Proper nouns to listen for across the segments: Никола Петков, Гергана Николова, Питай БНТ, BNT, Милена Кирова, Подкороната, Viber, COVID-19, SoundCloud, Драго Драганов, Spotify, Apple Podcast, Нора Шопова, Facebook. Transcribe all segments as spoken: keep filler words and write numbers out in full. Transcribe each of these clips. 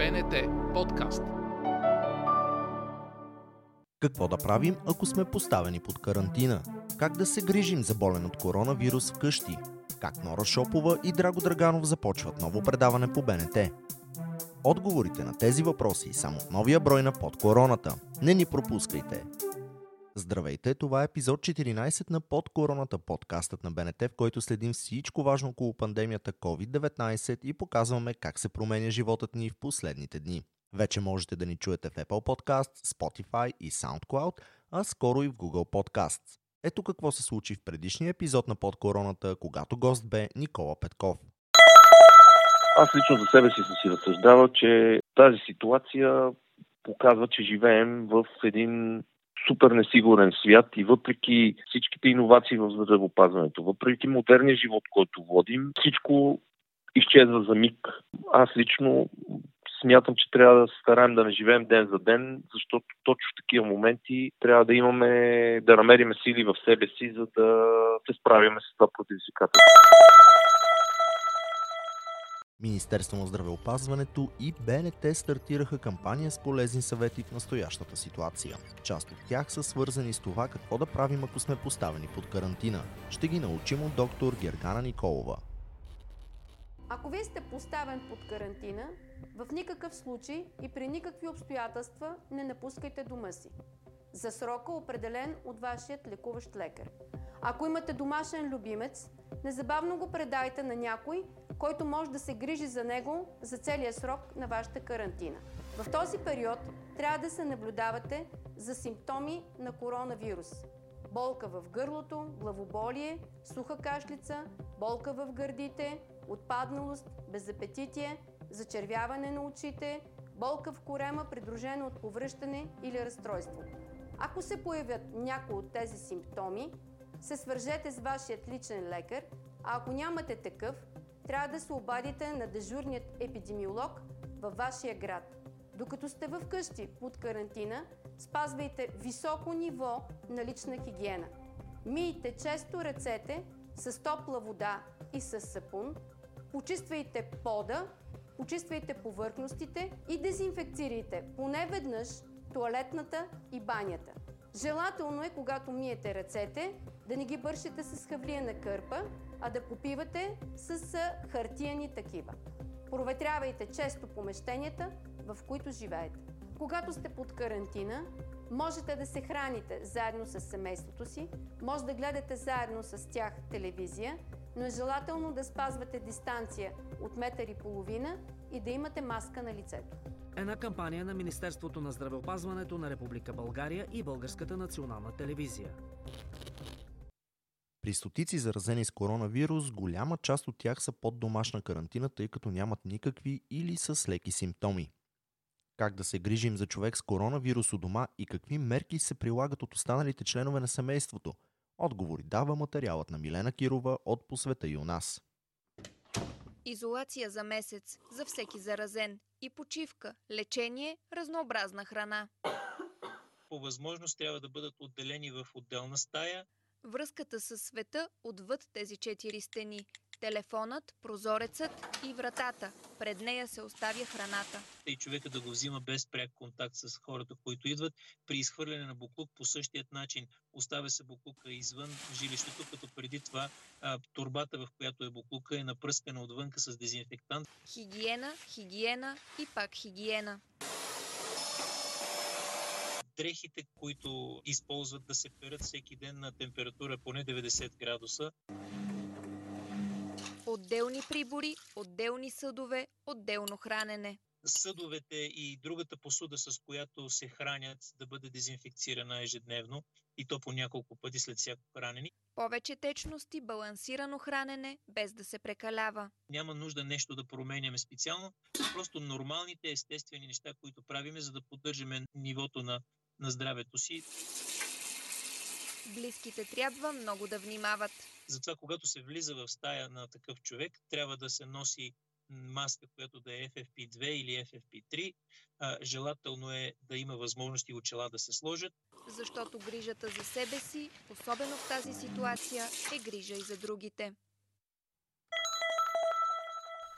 БНТ подкаст. Какво да правим, ако сме поставени под карантина? Как да се грижим за болен от коронавирус вкъщи? Как Нора Шопова и Драго Драганов започват ново предаване по БНТ? Отговорите на тези въпроси само в новия брой на Подкороната. Не ни пропускайте! Здравейте, това е епизод четиринайсет на Подкороната, подкастът на БНТ, в който следим всичко важно около пандемията ковид деветнайсет и показваме как се променя животът ни в последните дни. Вече можете да ни чуете в Apple Podcast, Spotify и SoundCloud, а скоро и в Google Podcast. Ето какво се случи в предишния епизод на Подкороната, когато гост бе Никола Петков. Аз лично за себе си съм си разсъждавал, че тази ситуация показва, че живеем в един супер несигурен свят и въпреки всичките иновации в здравеопазването, въпреки модерния живот, който водим, всичко изчезва за миг. Аз лично смятам, че трябва да се стараем да не живеем ден за ден, защото точно в такива моменти трябва да имаме, да намерим сили в себе си, за да се справяме с това предизвикателство. Министерство на здравеопазването и БНТ стартираха кампания с полезни съвети в настоящата ситуация. Част от тях са свързани с това какво да правим, ако сме поставени под карантина. Ще ги научим от доктор Гергана Николова. Ако вие сте поставен под карантина, в никакъв случай и при никакви обстоятелства не напускайте дома си за срока, определен от вашият лекуващ лекар. Ако имате домашен любимец, незабавно го предайте на някой, който може да се грижи за него за целия срок на вашата карантина. В този период трябва да се наблюдавате за симптоми на коронавирус. Болка в гърлото, главоболие, суха кашлица, болка в гърдите, отпадналост, безапетитие, зачервяване на очите, болка в корема, придружена от повръщане или разстройство. Ако се появят някои от тези симптоми, се свържете с вашият личен лекар, а ако нямате такъв, трябва да се обадите на дежурният епидемиолог във вашия град. Докато сте във къщи под карантина, спазвайте високо ниво на лична хигиена. Мийте често ръцете с топла вода и с сапун, почиствайте пода, почиствайте повърхностите и дезинфекцирайте поне веднъж тоалетната и банята. Желателно е, когато миете ръцете, да не ги бършете с хавлиена кърпа, а да попивате с хартиени такива. Проветрявайте често помещенията, в които живеете. Когато сте под карантина, можете да се храните заедно с семейството си, може да гледате заедно с тях телевизия, но е желателно да спазвате дистанция от метър и половина и да имате маска на лицето. Една кампания на Министерството на здравеопазването на Република България и Българската национална телевизия. При стотици заразени с коронавирус, голяма част от тях са под домашна карантина, тъй като нямат никакви или с леки симптоми. Как да се грижим за човек с коронавирус у дома и какви мерки се прилагат от останалите членове на семейството? Отговори дава материалът на Милена Кирова от "По света и у нас". Изолация за месец за всеки заразен и почивка, лечение, разнообразна храна. По възможност трябва да бъдат отделени в отделна стая. Връзката със света отвъд тези четири стени. Телефонът, прозорецът и вратата. Пред нея се оставя храната. И човека да го взима без пряк контакт с хората, които идват. При изхвърляне на буклук по същият начин оставя се буклука извън жилището, като преди това а, торбата, в която е буклука, е напръскана отвънка с дезинфектант. Хигиена, хигиена и пак хигиена. Дрехите, които използват, да се перат всеки ден на температура поне деветдесет градуса. Отделни прибори, отделни съдове, отделно хранене. Съдовете и другата посуда, с която се хранят, да бъде дезинфекцирана ежедневно и то по няколко пъти след всяко хранене. Повече течности, балансирано хранене, без да се прекалява. Няма нужда нещо да променяме специално, просто нормалните естествени неща, които правиме, за да поддържаме нивото на, на здравето си. Близките трябва много да внимават. Затова, когато се влиза в стая на такъв човек, трябва да се носи маска, която да е еф еф пи две или еф еф пи три. А, желателно е да има възможност и очила да се сложат. Защото грижата за себе си, особено в тази ситуация, е грижа и за другите.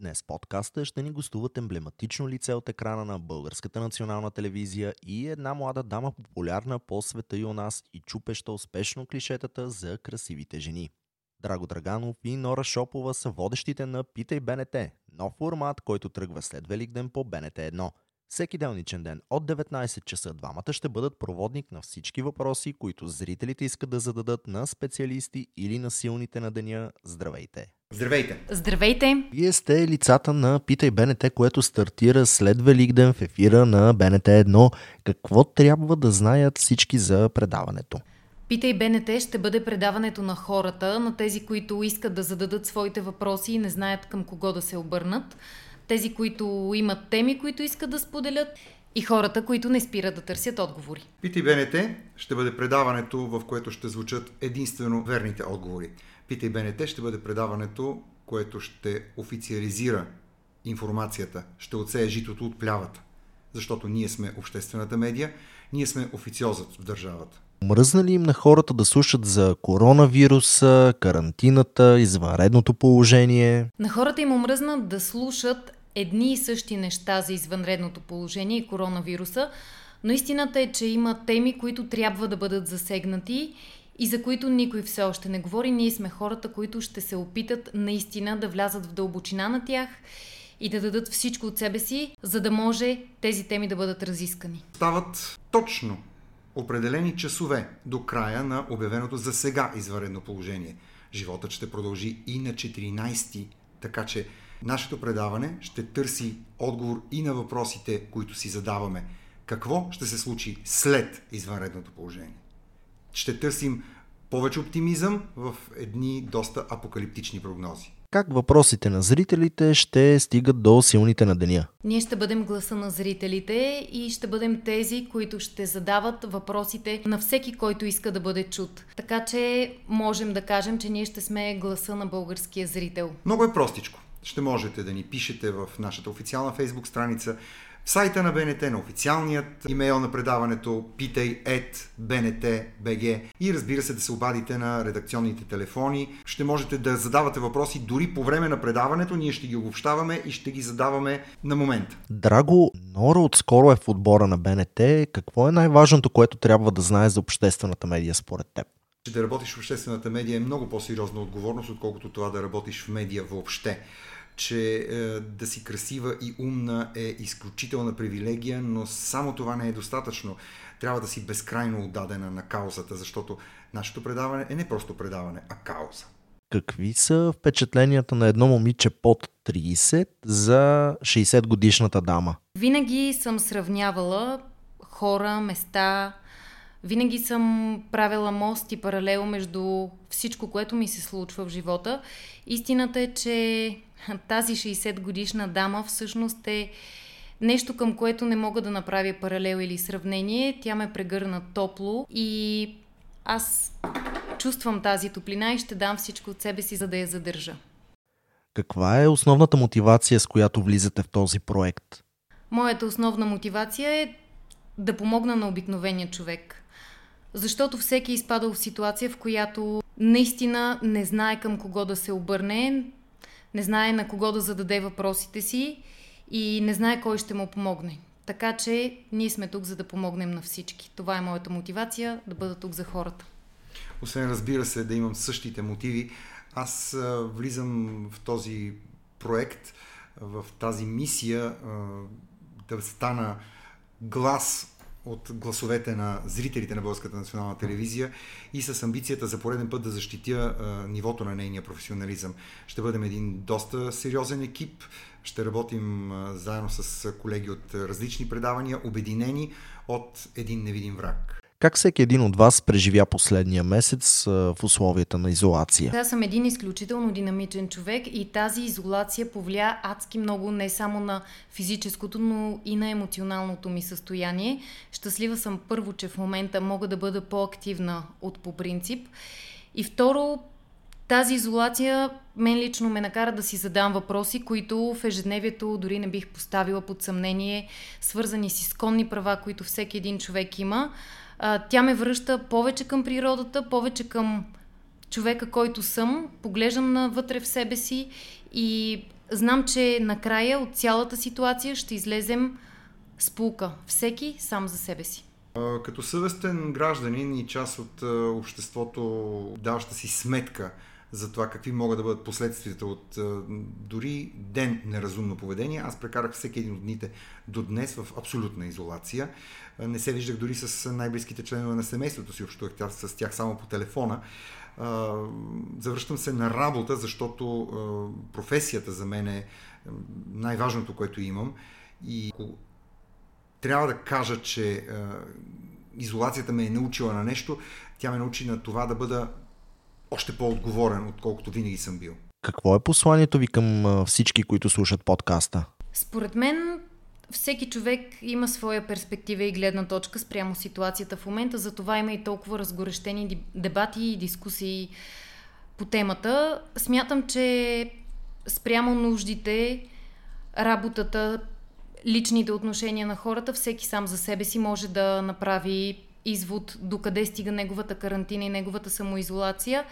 Днес подкаста ще ни гостуват емблематично лице от екрана на Българската национална телевизия и една млада дама, популярна по света и у нас и чупеща успешно клишетата за красивите жени. Драго Драганов и Нора Шопова са водещите на Питай БНТ, нов формат, който тръгва след Великден по БНТ едно. Всеки делничен ден от деветнайсет часа двамата ще бъдат проводник на всички въпроси, които зрителите искат да зададат на специалисти или на силните на деня. Здравейте! Здравейте! Здравейте! Вие сте лицата на Питай БНТ, което стартира след Великден в ефира на БНТ едно. Какво трябва да знаят всички за предаването? Питай БНТ ще бъде предаването на хората, на тези, които искат да зададат своите въпроси и не знаят към кого да се обърнат. Тези, които имат теми, които искат да споделят, и хората, които не спират да търсят отговори. Питай БНТ ще бъде предаването, в което ще звучат единствено верните отговори. Питай БНТ ще бъде предаването, което ще официализира информацията, ще отсее житото от плявата. Защото ние сме обществената медия, ние сме официозът в държавата. Мръзна ли им на хората да слушат за коронавируса, карантината, извънредното положение? На хората им омръзна да слушат едни и същи неща за извънредното положение и коронавируса, но истината е, че има теми, които трябва да бъдат засегнати и за които никой все още не говори. Ние сме хората, които ще се опитат наистина да влязат в дълбочина на тях и да дадат всичко от себе си, за да може тези теми да бъдат разискани. Стават точно определени часове до края на обявеното за сега извънредно положение. Животът ще продължи и на четиринайсети, така че нашето предаване ще търси отговор и на въпросите, които си задаваме. Какво ще се случи след извънредното положение? Ще търсим повече оптимизъм в едни доста апокалиптични прогнози. Как въпросите на зрителите ще стигат до силните на деня? Ние ще бъдем гласа на зрителите и ще бъдем тези, които ще задават въпросите на всеки, който иска да бъде чут. Така че можем да кажем, че ние ще сме гласа на българския зрител. Много е простичко. Ще можете да ни пишете в нашата официална Facebook страница, в сайта на БНТ, на официалният имейл на предаването питай ет би ен ти точка би джи и разбира се да се обадите на редакционните телефони. Ще можете да задавате въпроси дори по време на предаването, ние ще ги обобщаваме и ще ги задаваме на момента. Драго, Нора отскоро е в отбора на БНТ. Какво е най-важното, което трябва да знае за обществената медия според теб? Че да работиш в обществената медия е много по-сериозна отговорност, отколкото това да работиш в медия въобще. Че е, да си красива и умна е изключителна привилегия, но само това не е достатъчно. Трябва да си безкрайно отдадена на каузата, защото нашето предаване е не просто предаване, а кауза. Какви са впечатленията на едно момиче под трийсет за шейсет годишната дама? Винаги съм сравнявала хора, места. Винаги съм правила мост и паралел между всичко, което ми се случва в живота. Истината е, че тази шейсет годишна дама всъщност е нещо, към което не мога да направя паралел или сравнение. Тя ме прегърна топло и аз чувствам тази топлина и ще дам всичко от себе си, за да я задържа. Каква е основната мотивация, с която влизате в този проект? Моята основна мотивация е да помогна на обикновения човек. Защото всеки е изпадал в ситуация, в която наистина не знае към кого да се обърне, не знае на кого да зададе въпросите си и не знае кой ще му помогне. Така че ние сме тук, за да помогнем на всички. Това е моята мотивация, да бъда тук за хората. Освен, разбира се, да имам същите мотиви, аз влизам в този проект, в тази мисия да стана глас от гласовете на зрителите на Българската национална телевизия и с амбицията за пореден път да защитя а, нивото на нейния професионализъм. Ще бъдем един доста сериозен екип, ще работим а, заедно с колеги от различни предавания, обединени от един невидим враг. Как всеки един от вас преживя последния месец в условията на изолация? Аз съм един изключително динамичен човек и тази изолация повлия адски много не само на физическото, но и на емоционалното ми състояние. Щастлива съм първо, че в момента мога да бъда по-активна от по принцип. И второ, тази изолация мен лично ме накара да си задам въпроси, които в ежедневието дори не бих поставила под съмнение, свързани с изконни права, които всеки един човек има. Тя ме връща повече към природата, повече към човека, който съм. Поглеждам навътре в себе си и знам, че накрая от цялата ситуация ще излезем с поука. Всеки сам за себе си. Като съвестен гражданин и част от обществото, даваща си сметка за това какви могат да бъдат последствията от дори ден неразумно поведение, аз прекарах всеки един от дните до днес в абсолютна изолация. Не се виждах дори с най-близките членове на семейството си, общувах с тях само по телефона. Завръщам се на работа, защото професията за мен е най-важното, което имам. И трябва да кажа, че изолацията ме е научила на нещо. Тя ме научи на това да бъда още по-отговорен, отколкото винаги съм бил. Какво е посланието ви към всички, които слушат подкаста? Според мен, всеки човек има своя перспектива и гледна точка спрямо ситуацията в момента, затова има и толкова разгорещени дебати и дискусии по темата. Смятам, че спрямо нуждите, работата, личните отношения на хората, всеки сам за себе си може да направи извод докъде стига неговата карантина и неговата самоизолация,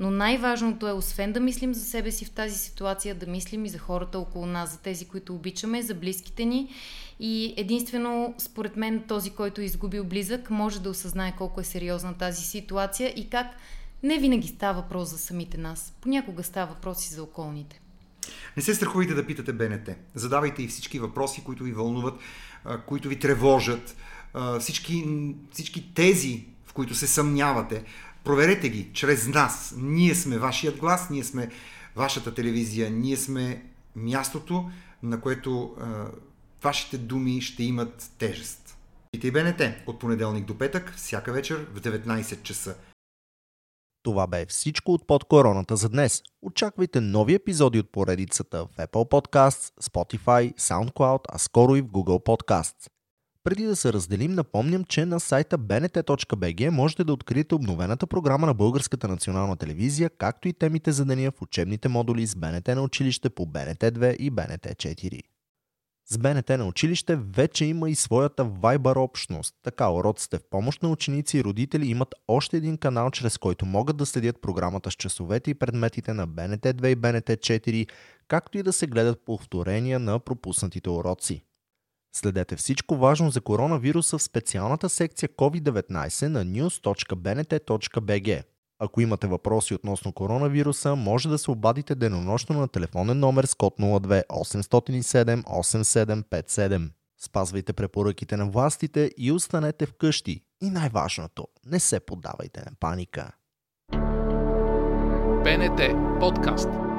но най-важното е, освен да мислим за себе си в тази ситуация, да мислим и за хората около нас, за тези, които обичаме, за близките ни. И единствено, според мен, този, който е изгубил близък, може да осъзнае колко е сериозна тази ситуация и как не винаги става въпрос за самите нас. Понякога става въпрос и за околните. Не се страхувайте да питате БНТ. Задавайте и всички въпроси, които ви вълнуват, които ви тревожат. Всички, всички тези, в които се съмнявате, проверете ги чрез нас. Ние сме вашият глас, ние сме вашата телевизия, ние сме мястото, на което е, вашите думи ще имат тежест. Питай БНТ от понеделник до петък, всяка вечер в деветнайсет часа. Това бе всичко от Подкороната за днес. Очаквайте нови епизоди от поредицата в Apple Podcasts, Spotify, SoundCloud, а скоро и в Google Podcasts. Преди да се разделим, напомням, че на сайта би ен ти точка би джи можете да откриете обновената програма на Българската национална телевизия, както и темите за деня в учебните модули с БНТ на училище по би ен ти две и би ен ти четири. С БНТ на училище вече има и своята Viber общност. Така уроците в помощ на ученици и родители имат още един канал, чрез който могат да следят програмата с часовете и предметите на би ен ти две и би ен ти четири, както и да се гледат повторения на пропуснатите уроци. Следете всичко важно за коронавируса в специалната секция ковид деветнайсет на нюз точка би ен ти точка би джи. Ако имате въпроси относно коронавируса, може да се обадите денонощно на телефонен номер с код нула две осем нула седем осем седем пет седем. Спазвайте препоръките на властите и останете вкъщи. И най-важното, не се поддавайте на паника. БНТ подкаст.